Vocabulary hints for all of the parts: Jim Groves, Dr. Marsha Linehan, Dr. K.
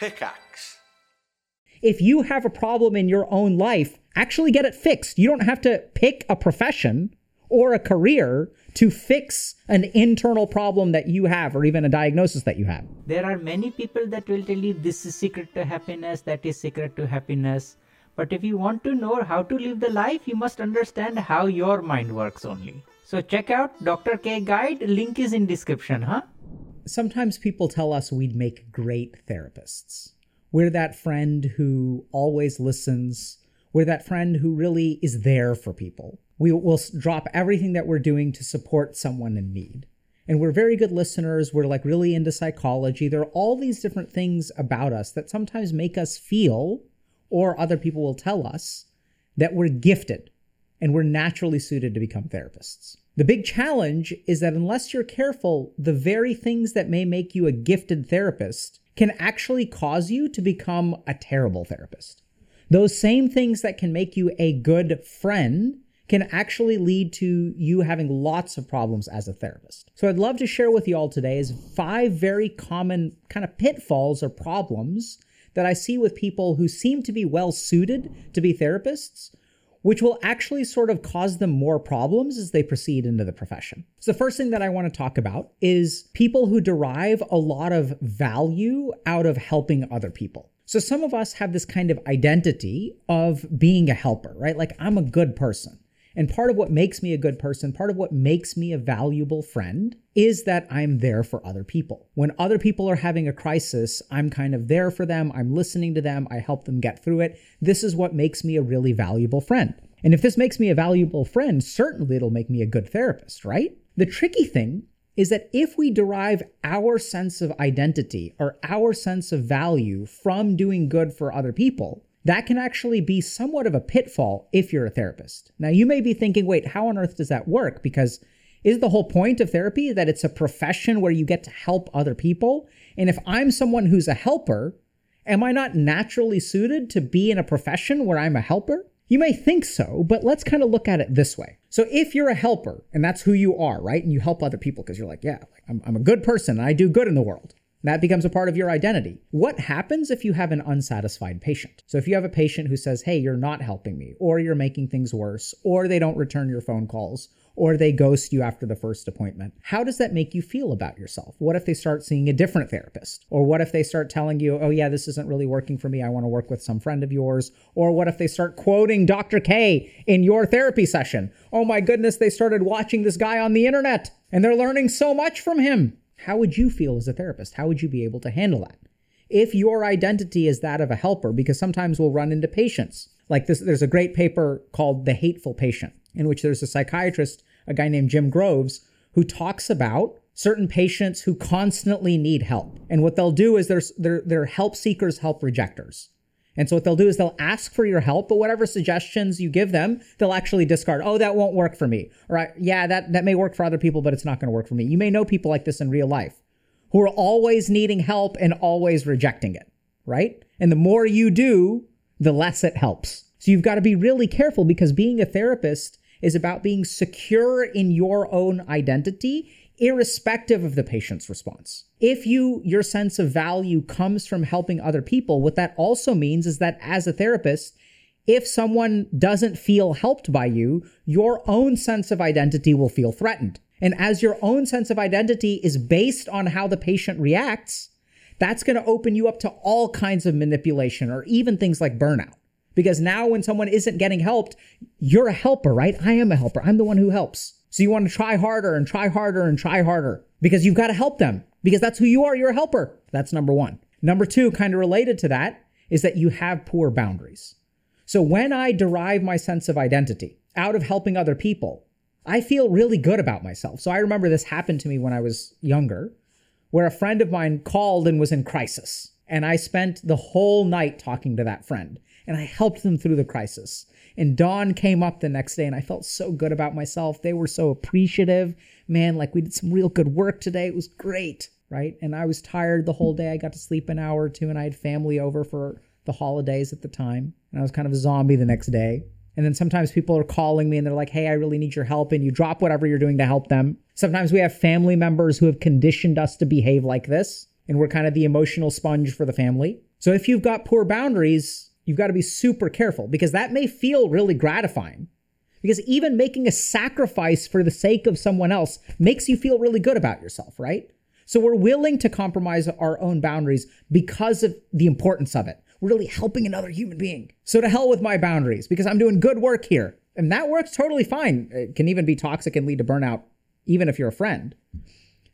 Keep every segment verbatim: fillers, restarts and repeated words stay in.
Pickaxe. If you have a problem in your own life, actually get it fixed. You don't have to pick a profession or a career to fix an internal problem that you have, or even a diagnosis that you have. There are many people that will tell you this is secret to happiness, that is secret to happiness. But if you want to know how to live the life, you must understand how your mind works only. So check out Doctor K Guide. Link is in description, huh? Sometimes people tell us we'd make great therapists. We're that friend who always listens. We're that friend who really is there for people. We will drop everything that we're doing to support someone in need. And we're very good listeners. We're like really into psychology. There are all these different things about us that sometimes make us feel, or other people will tell us, that we're gifted and we're naturally suited to become therapists. The big challenge is that unless you're careful, the very things that may make you a gifted therapist can actually cause you to become a terrible therapist. Those same things that can make you a good friend can actually lead to you having lots of problems as a therapist. So I'd love to share with you all today is five very common kind of pitfalls or problems that I see with people who seem to be well suited to be therapists, which will actually sort of cause them more problems as they proceed into the profession. So the first thing that I want to talk about is people who derive a lot of value out of helping other people. So some of us have this kind of identity of being a helper, right? Like, I'm a good person. And part of what makes me a good person, part of what makes me a valuable friend, is that I'm there for other people. When other people are having a crisis, I'm kind of there for them. I'm listening to them. I help them get through it. This is what makes me a really valuable friend. And if this makes me a valuable friend, certainly it'll make me a good therapist, right? The tricky thing is that if we derive our sense of identity or our sense of value from doing good for other people, that can actually be somewhat of a pitfall if you're a therapist. Now, you may be thinking, wait, how on earth does that work? Because is the whole point of therapy that it's a profession where you get to help other people? And if I'm someone who's a helper, am I not naturally suited to be in a profession where I'm a helper? You may think so, but let's kind of look at it this way. So if you're a helper, and that's who you are, right? And you help other people because you're like, yeah, I'm, I'm a good person and I do good in the world. That becomes a part of your identity. What happens if you have an unsatisfied patient? So if you have a patient who says, hey, you're not helping me, or you're making things worse, or they don't return your phone calls, or they ghost you after the first appointment, how does that make you feel about yourself? What if they start seeing a different therapist? Or what if they start telling you, oh yeah, this isn't really working for me. I want to work with some friend of yours. Or what if they start quoting Doctor K in your therapy session? Oh my goodness, they started watching this guy on the internet and they're learning so much from him. How would you feel as a therapist? How would you be able to handle that? If your identity is that of a helper, because sometimes we'll run into patients. Like this, there's a great paper called The Hateful Patient, in which there's a psychiatrist, a guy named Jim Groves, who talks about certain patients who constantly need help. And what they'll do is they're, they're, they're help seekers, help rejectors. And so what they'll do is they'll ask for your help, but whatever suggestions you give them, they'll actually discard. Oh, that won't work for me. All right. Yeah, that, that may work for other people, but it's not going to work for me. You may know people like this in real life who are always needing help and always rejecting it, right? And the more you do, the less it helps. So you've got to be really careful, because being a therapist is about being secure in your own identity, irrespective of the patient's response. If you, your sense of value comes from helping other people, what that also means is that as a therapist, if someone doesn't feel helped by you, your own sense of identity will feel threatened. And as your own sense of identity is based on how the patient reacts, that's going to open you up to all kinds of manipulation, or even things like burnout. Because now when someone isn't getting helped, you're a helper, right? I am a helper. I'm the one who helps. So you want to try harder and try harder and try harder, because you've got to help them, because that's who you are. You're a helper. That's number one. Number two, kind of related to that, is that you have poor boundaries. So when I derive my sense of identity out of helping other people, I feel really good about myself. So I remember this happened to me when I was younger, where a friend of mine called and was in crisis. And I spent the whole night talking to that friend, and I helped them through the crisis. And dawn came up the next day, and I felt so good about myself. They were so appreciative. Man, like, we did some real good work today. It was great, right? And I was tired the whole day. I got to sleep an hour or two, and I had family over for the holidays at the time. And I was kind of a zombie the next day. And then sometimes people are calling me, and they're like, hey, I really need your help. And you drop whatever you're doing to help them. Sometimes we have family members who have conditioned us to behave like this, and we're kind of the emotional sponge for the family. So if you've got poor boundaries, you've got to be super careful, because that may feel really gratifying, because even making a sacrifice for the sake of someone else makes you feel really good about yourself, right? So we're willing to compromise our own boundaries because of the importance of it. We're really helping another human being. So to hell with my boundaries, because I'm doing good work here. And that works totally fine. It can even be toxic and lead to burnout, even if you're a friend.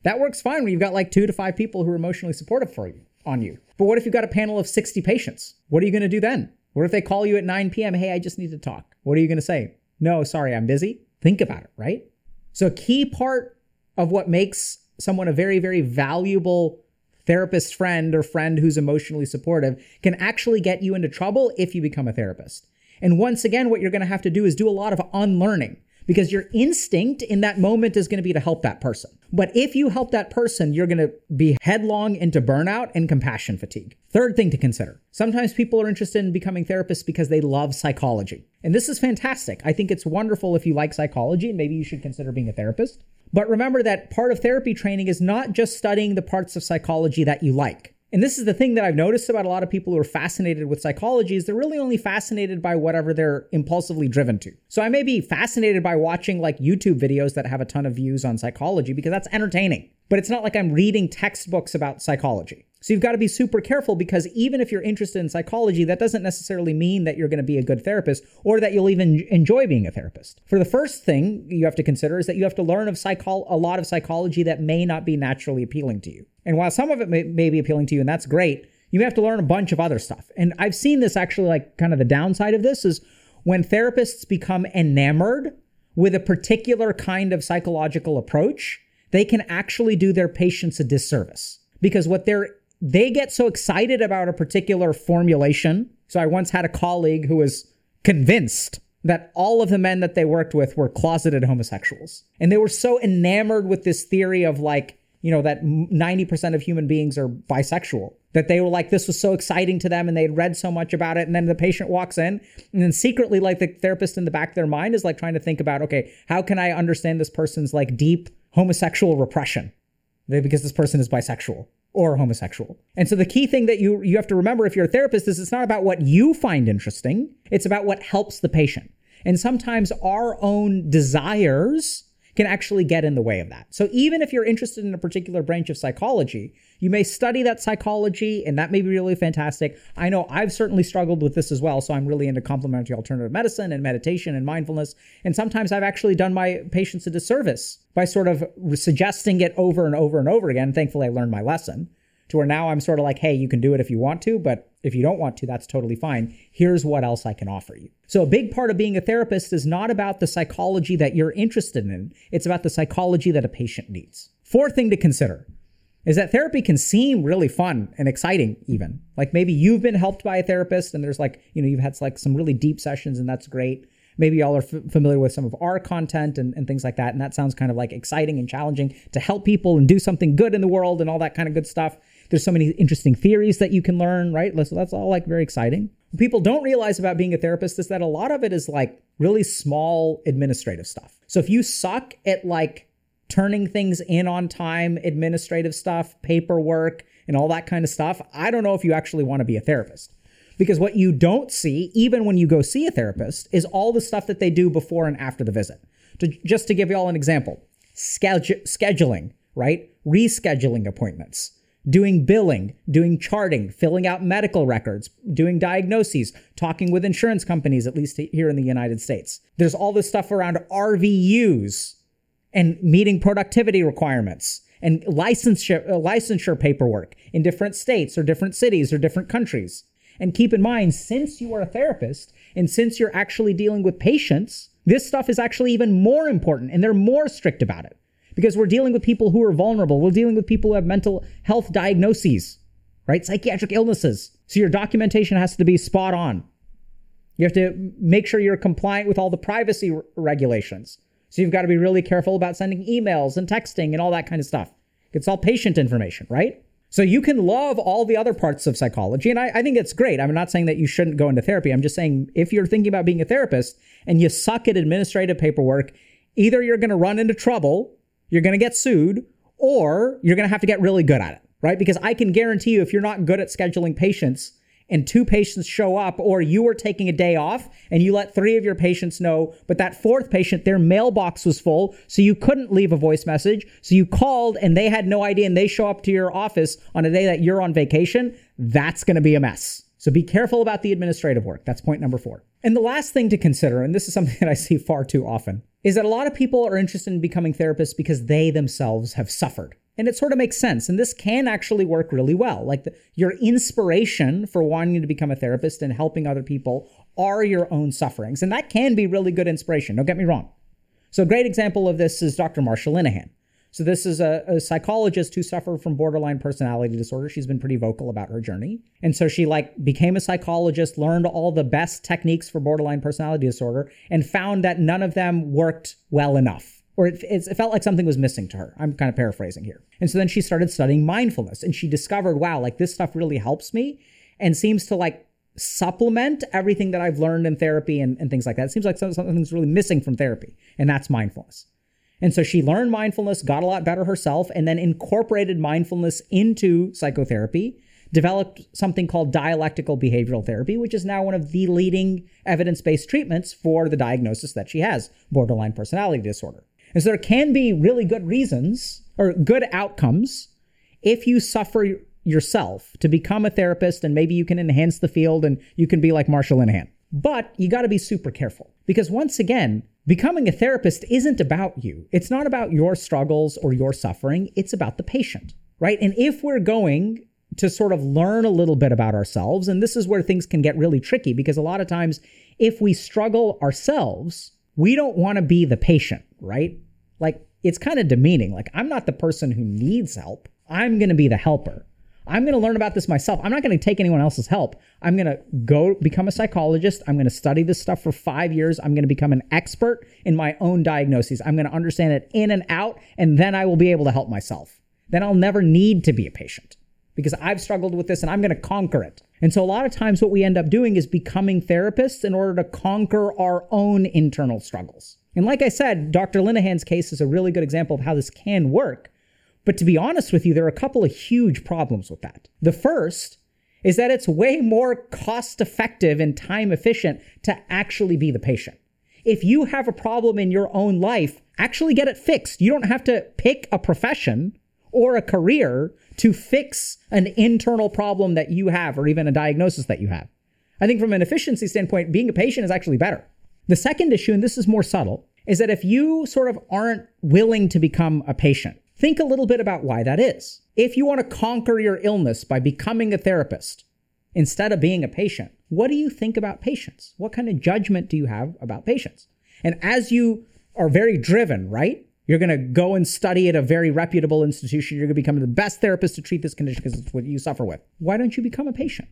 That works fine when you've got like two to five people who are emotionally supportive for you, on you. But what if you've got a panel of sixty patients? What are you going to do then? What if they call you at nine p.m., hey, I just need to talk? What are you going to say? No, sorry, I'm busy. Think about it, right? So a key part of what makes someone a very, very valuable therapist friend or friend who's emotionally supportive can actually get you into trouble if you become a therapist. And once again, what you're going to have to do is do a lot of unlearning, because your instinct in that moment is going to be to help that person. But if you help that person, you're going to be headlong into burnout and compassion fatigue. Third thing to consider. Sometimes people are interested in becoming therapists because they love psychology. And this is fantastic. I think it's wonderful if you like psychology, and maybe you should consider being a therapist. But remember that part of therapy training is not just studying the parts of psychology that you like. And this is the thing that I've noticed about a lot of people who are fascinated with psychology, is they're really only fascinated by whatever they're impulsively driven to. So I may be fascinated by watching like YouTube videos that have a ton of views on psychology because that's entertaining, but it's not like I'm reading textbooks about psychology. So you've got to be super careful, because even if you're interested in psychology, that doesn't necessarily mean that you're going to be a good therapist or that you'll even enjoy being a therapist. For the first thing you have to consider is that you have to learn of psycho- a lot of psychology that may not be naturally appealing to you. And while some of it may, may be appealing to you, and that's great, you have to learn a bunch of other stuff. And I've seen this actually, like kind of the downside of this is when therapists become enamored with a particular kind of psychological approach, they can actually do their patients a disservice, because what they're They get so excited about a particular formulation. So I once had a colleague who was convinced that all of the men that they worked with were closeted homosexuals. And they were so enamored with this theory of like, you know, that ninety percent of human beings are bisexual, that they were like, this was so exciting to them and they had read so much about it. And then the patient walks in, and then secretly, like the therapist in the back of their mind is like trying to think about, okay, how can I understand this person's like deep homosexual repression? Because this person is bisexual or homosexual. And so the key thing that you you have to remember if you're a therapist is it's not about what you find interesting. It's about what helps the patient. And sometimes our own desires can actually get in the way of that. So even if you're interested in a particular branch of psychology, you may study that psychology, and that may be really fantastic. I know I've certainly struggled with this as well, so I'm really into complementary alternative medicine and meditation and mindfulness. And sometimes I've actually done my patients a disservice by sort of suggesting it over and over and over again. Thankfully, I learned my lesson to where now I'm sort of like, hey, you can do it if you want to, but if you don't want to, that's totally fine. Here's what else I can offer you. So a big part of being a therapist is not about the psychology that you're interested in. It's about the psychology that a patient needs. Fourth thing to consider is that therapy can seem really fun and exciting even. Like maybe you've been helped by a therapist and there's like, you know, you've had like some really deep sessions and that's great. Maybe y'all are f- familiar with some of our content and, and things like that. And that sounds kind of like exciting and challenging to help people and do something good in the world and all that kind of good stuff. There's so many interesting theories that you can learn, right? So that's all like very exciting. What people don't realize about being a therapist is that a lot of it is like really small administrative stuff. So if you suck at like turning things in on time, administrative stuff, paperwork, and all that kind of stuff, I don't know if you actually want to be a therapist. Because what you don't see, even when you go see a therapist, is all the stuff that they do before and after the visit. To, just to give you all an example, schedule, scheduling, right? Rescheduling appointments, doing billing, doing charting, filling out medical records, doing diagnoses, talking with insurance companies, at least here in the United States. There's all this stuff around R V Us and meeting productivity requirements and licensure, licensure paperwork in different states or different cities or different countries. And keep in mind, since you are a therapist and since you're actually dealing with patients, this stuff is actually even more important and they're more strict about it because we're dealing with people who are vulnerable. We're dealing with people who have mental health diagnoses, right? Psychiatric illnesses. So your documentation has to be spot on. You have to make sure you're compliant with all the privacy re- regulations. So you've got to be really careful about sending emails and texting and all that kind of stuff. It's all patient information, right? So you can love all the other parts of psychology, and I, I think it's great. I'm not saying that you shouldn't go into therapy. I'm just saying if you're thinking about being a therapist and you suck at administrative paperwork, either you're going to run into trouble, you're going to get sued, or you're going to have to get really good at it, right? Because I can guarantee you, if you're not good at scheduling patients and two patients show up, or you are taking a day off and you let three of your patients know, but that fourth patient, their mailbox was full, so you couldn't leave a voice message. So you called and they had no idea and they show up to your office on a day that you're on vacation. That's going to be a mess. So be careful about the administrative work. That's point number four. And the last thing to consider, and this is something that I see far too often, is that a lot of people are interested in becoming therapists because they themselves have suffered. And it sort of makes sense. And this can actually work really well. Like the, your inspiration for wanting to become a therapist and helping other people are your own sufferings. And that can be really good inspiration. Don't get me wrong. So a great example of this is Doctor Marsha Linehan. So this is a, a psychologist who suffered from borderline personality disorder. She's been pretty vocal about her journey. And so she like became a psychologist, learned all the best techniques for borderline personality disorder, and found that none of them worked well enough. Or it, it felt like something was missing to her. I'm kind of paraphrasing here. And so then she started studying mindfulness, and she discovered, wow, like this stuff really helps me and seems to like supplement everything that I've learned in therapy and, and things like that. It seems like something's really missing from therapy, and that's mindfulness. And so she learned mindfulness, got a lot better herself, and then incorporated mindfulness into psychotherapy, developed something called dialectical behavioral therapy, which is now one of the leading evidence-based treatments for the diagnosis that she has, borderline personality disorder. And so there can be really good reasons or good outcomes if you suffer yourself to become a therapist, and maybe you can enhance the field and you can be like Marsha Linehan. But you got to be super careful, because once again, becoming a therapist isn't about you. It's not about your struggles or your suffering. It's about the patient, right? And if we're going to sort of learn a little bit about ourselves, and this is where things can get really tricky, because a lot of times if we struggle ourselves, we don't want to be the patient, right? Like, it's kind of demeaning. Like, I'm not the person who needs help. I'm going to be the helper. I'm going to learn about this myself. I'm not going to take anyone else's help. I'm going to go become a psychologist. I'm going to study this stuff for five years. I'm going to become an expert in my own diagnoses. I'm going to understand it in and out, and then I will be able to help myself. Then I'll never need to be a patient, because I've struggled with this and I'm going to conquer it. And so a lot of times what we end up doing is becoming therapists in order to conquer our own internal struggles. And like I said, Doctor Linehan's case is a really good example of how this can work. But to be honest with you, there are a couple of huge problems with that. The first is that it's way more cost-effective and time-efficient to actually be the patient. If you have a problem in your own life, actually get it fixed. You don't have to pick a profession or a career to fix an internal problem that you have, or even a diagnosis that you have. I think from an efficiency standpoint, being a patient is actually better. The second issue, and this is more subtle, is that if you sort of aren't willing to become a patient, think a little bit about why that is. If you want to conquer your illness by becoming a therapist instead of being a patient, what do you think about patients? What kind of judgment do you have about patients? And as you are very driven, right? You're going to go and study at a very reputable institution. You're going to become the best therapist to treat this condition because it's what you suffer with. Why don't you become a patient?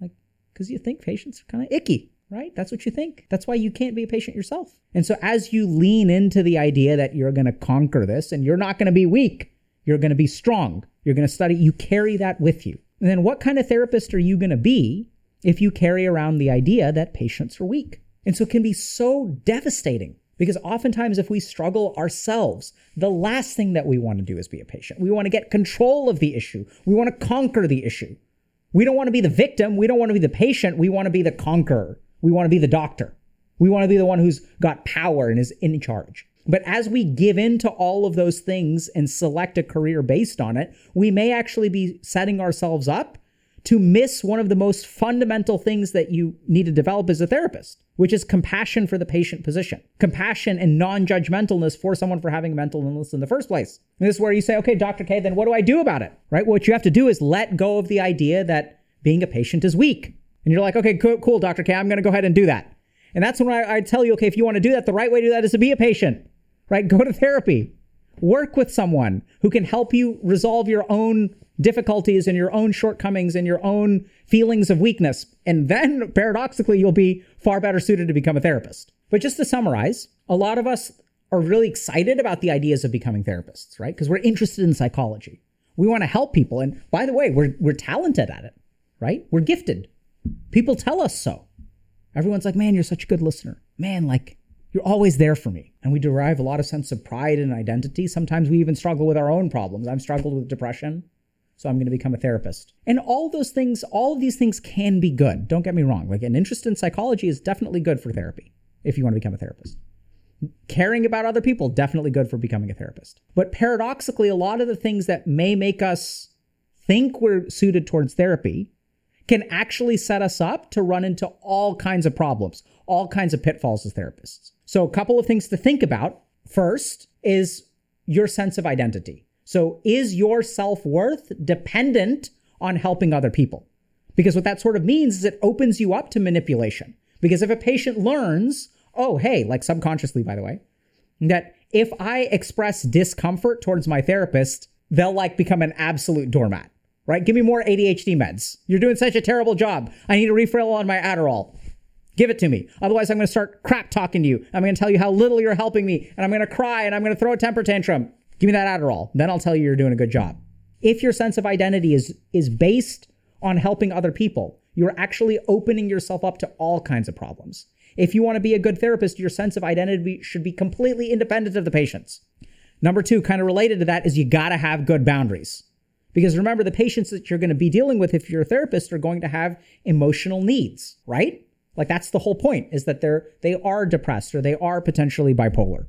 Like, because you think patients are kind of icky, right? That's what you think. That's why you can't be a patient yourself. And so as you lean into the idea that you're going to conquer this, and you're not going to be weak, you're going to be strong, you're going to study, you carry that with you. And then what kind of therapist are you going to be if you carry around the idea that patients are weak? And so it can be so devastating. Because oftentimes if we struggle ourselves, the last thing that we want to do is be a patient. We want to get control of the issue. We want to conquer the issue. We don't want to be the victim. We don't want to be the patient. We want to be the conqueror. We want to be the doctor. We want to be the one who's got power and is in charge. But as we give in to all of those things and select a career based on it, we may actually be setting ourselves up to miss one of the most fundamental things that you need to develop as a therapist, which is compassion for the patient position, compassion and non-judgmentalness for someone for having mental illness in the first place. And this is where you say, okay, Doctor K, then what do I do about it, right? What you have to do is let go of the idea that being a patient is weak. And you're like, okay, cool, cool Doctor K, I'm going to go ahead and do that. And that's when I, I tell you, okay, if you want to do that, the right way to do that is to be a patient, right? Go to therapy. Work with someone who can help you resolve your own difficulties and your own shortcomings and your own feelings of weakness. And then paradoxically, you'll be far better suited to become a therapist. But just to summarize, a lot of us are really excited about the ideas of becoming therapists, right? Because we're interested in psychology. We want to help people. And by the way, we're, we're talented at it, right? We're gifted. People tell us so. Everyone's like, man, you're such a good listener. Man, like, you're always there for me. And we derive a lot of sense of pride and identity. Sometimes we even struggle with our own problems. I've struggled with depression. so I'm going to become a therapist. And all those things, all of these things can be good. Don't get me wrong. Like, an interest in psychology is definitely good for therapy if you want to become a therapist. Caring about other people, definitely good for becoming a therapist. But paradoxically, a lot of the things that may make us think we're suited towards therapy can actually set us up to run into all kinds of problems, all kinds of pitfalls as therapists. So a couple of things to think about. First is your sense of identity. So is your self-worth dependent on helping other people? Because what that sort of means is it opens you up to manipulation. Because if a patient learns, oh, hey, like subconsciously, by the way, that if I express discomfort towards my therapist, they'll like become an absolute doormat, right? Give me more A D H D meds. You're doing such a terrible job. I need a refill on my Adderall. Give it to me. Otherwise, I'm going to start crap talking to you. I'm going to tell you how little you're helping me, and I'm going to cry, and I'm going to throw a temper tantrum. Give me that Adderall. Then I'll tell you you're doing a good job. If your sense of identity is, is based on helping other people, you're actually opening yourself up to all kinds of problems. If you want to be a good therapist, your sense of identity should be completely independent of the patient's. Number two, kind of related to that, is you got to have good boundaries. Because remember, the patients that you're going to be dealing with if you're a therapist are going to have emotional needs, right? Like, that's the whole point, is that they're they are depressed, or they are potentially bipolar,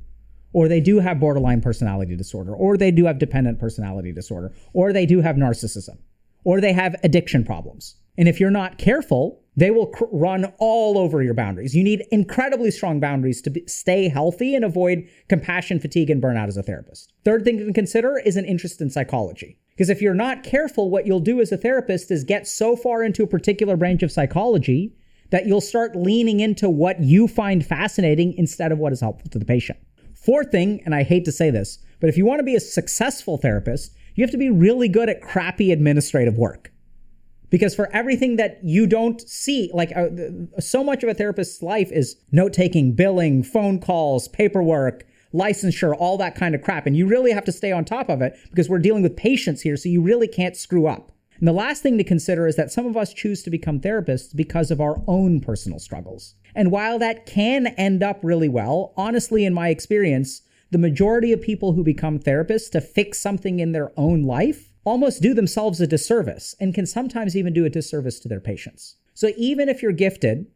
or they do have borderline personality disorder, or they do have dependent personality disorder, or they do have narcissism, or they have addiction problems. And if you're not careful, they will cr- run all over your boundaries. You need incredibly strong boundaries to be- stay healthy and avoid compassion fatigue and burnout as a therapist. Third thing to consider is an interest in psychology. Because if you're not careful, what you'll do as a therapist is get so far into a particular branch of psychology that you'll start leaning into what you find fascinating instead of what is helpful to the patient. Fourth thing, and I hate to say this, but if you want to be a successful therapist, you have to be really good at crappy administrative work. Because for everything that you don't see, like uh, so much of a therapist's life is note-taking, billing, phone calls, paperwork, licensure, all that kind of crap. And you really have to stay on top of it because we're dealing with patients here, so you really can't screw up. And the last thing to consider is that some of us choose to become therapists because of our own personal struggles. And while that can end up really well, honestly, in my experience, the majority of people who become therapists to fix something in their own life almost do themselves a disservice, and can sometimes even do a disservice to their patients. So even if you're gifted,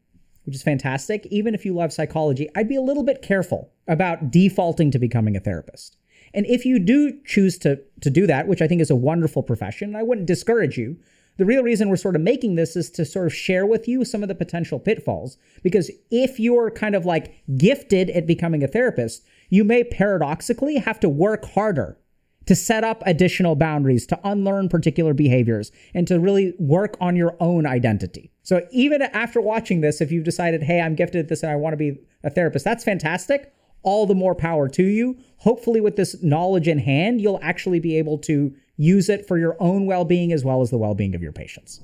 which is fantastic, even if you love psychology, I'd be a little bit careful about defaulting to becoming a therapist. And if you do choose to, to do that, which I think is a wonderful profession, and I wouldn't discourage you, the real reason we're sort of making this is to sort of share with you some of the potential pitfalls. Because if you're kind of like gifted at becoming a therapist, you may paradoxically have to work harder to set up additional boundaries, to unlearn particular behaviors, and to really work on your own identity. So even after watching this, if you've decided, hey, I'm gifted at this and I want to be a therapist, that's fantastic. All the more power to you. Hopefully with this knowledge in hand, you'll actually be able to use it for your own well-being as well as the well-being of your patients.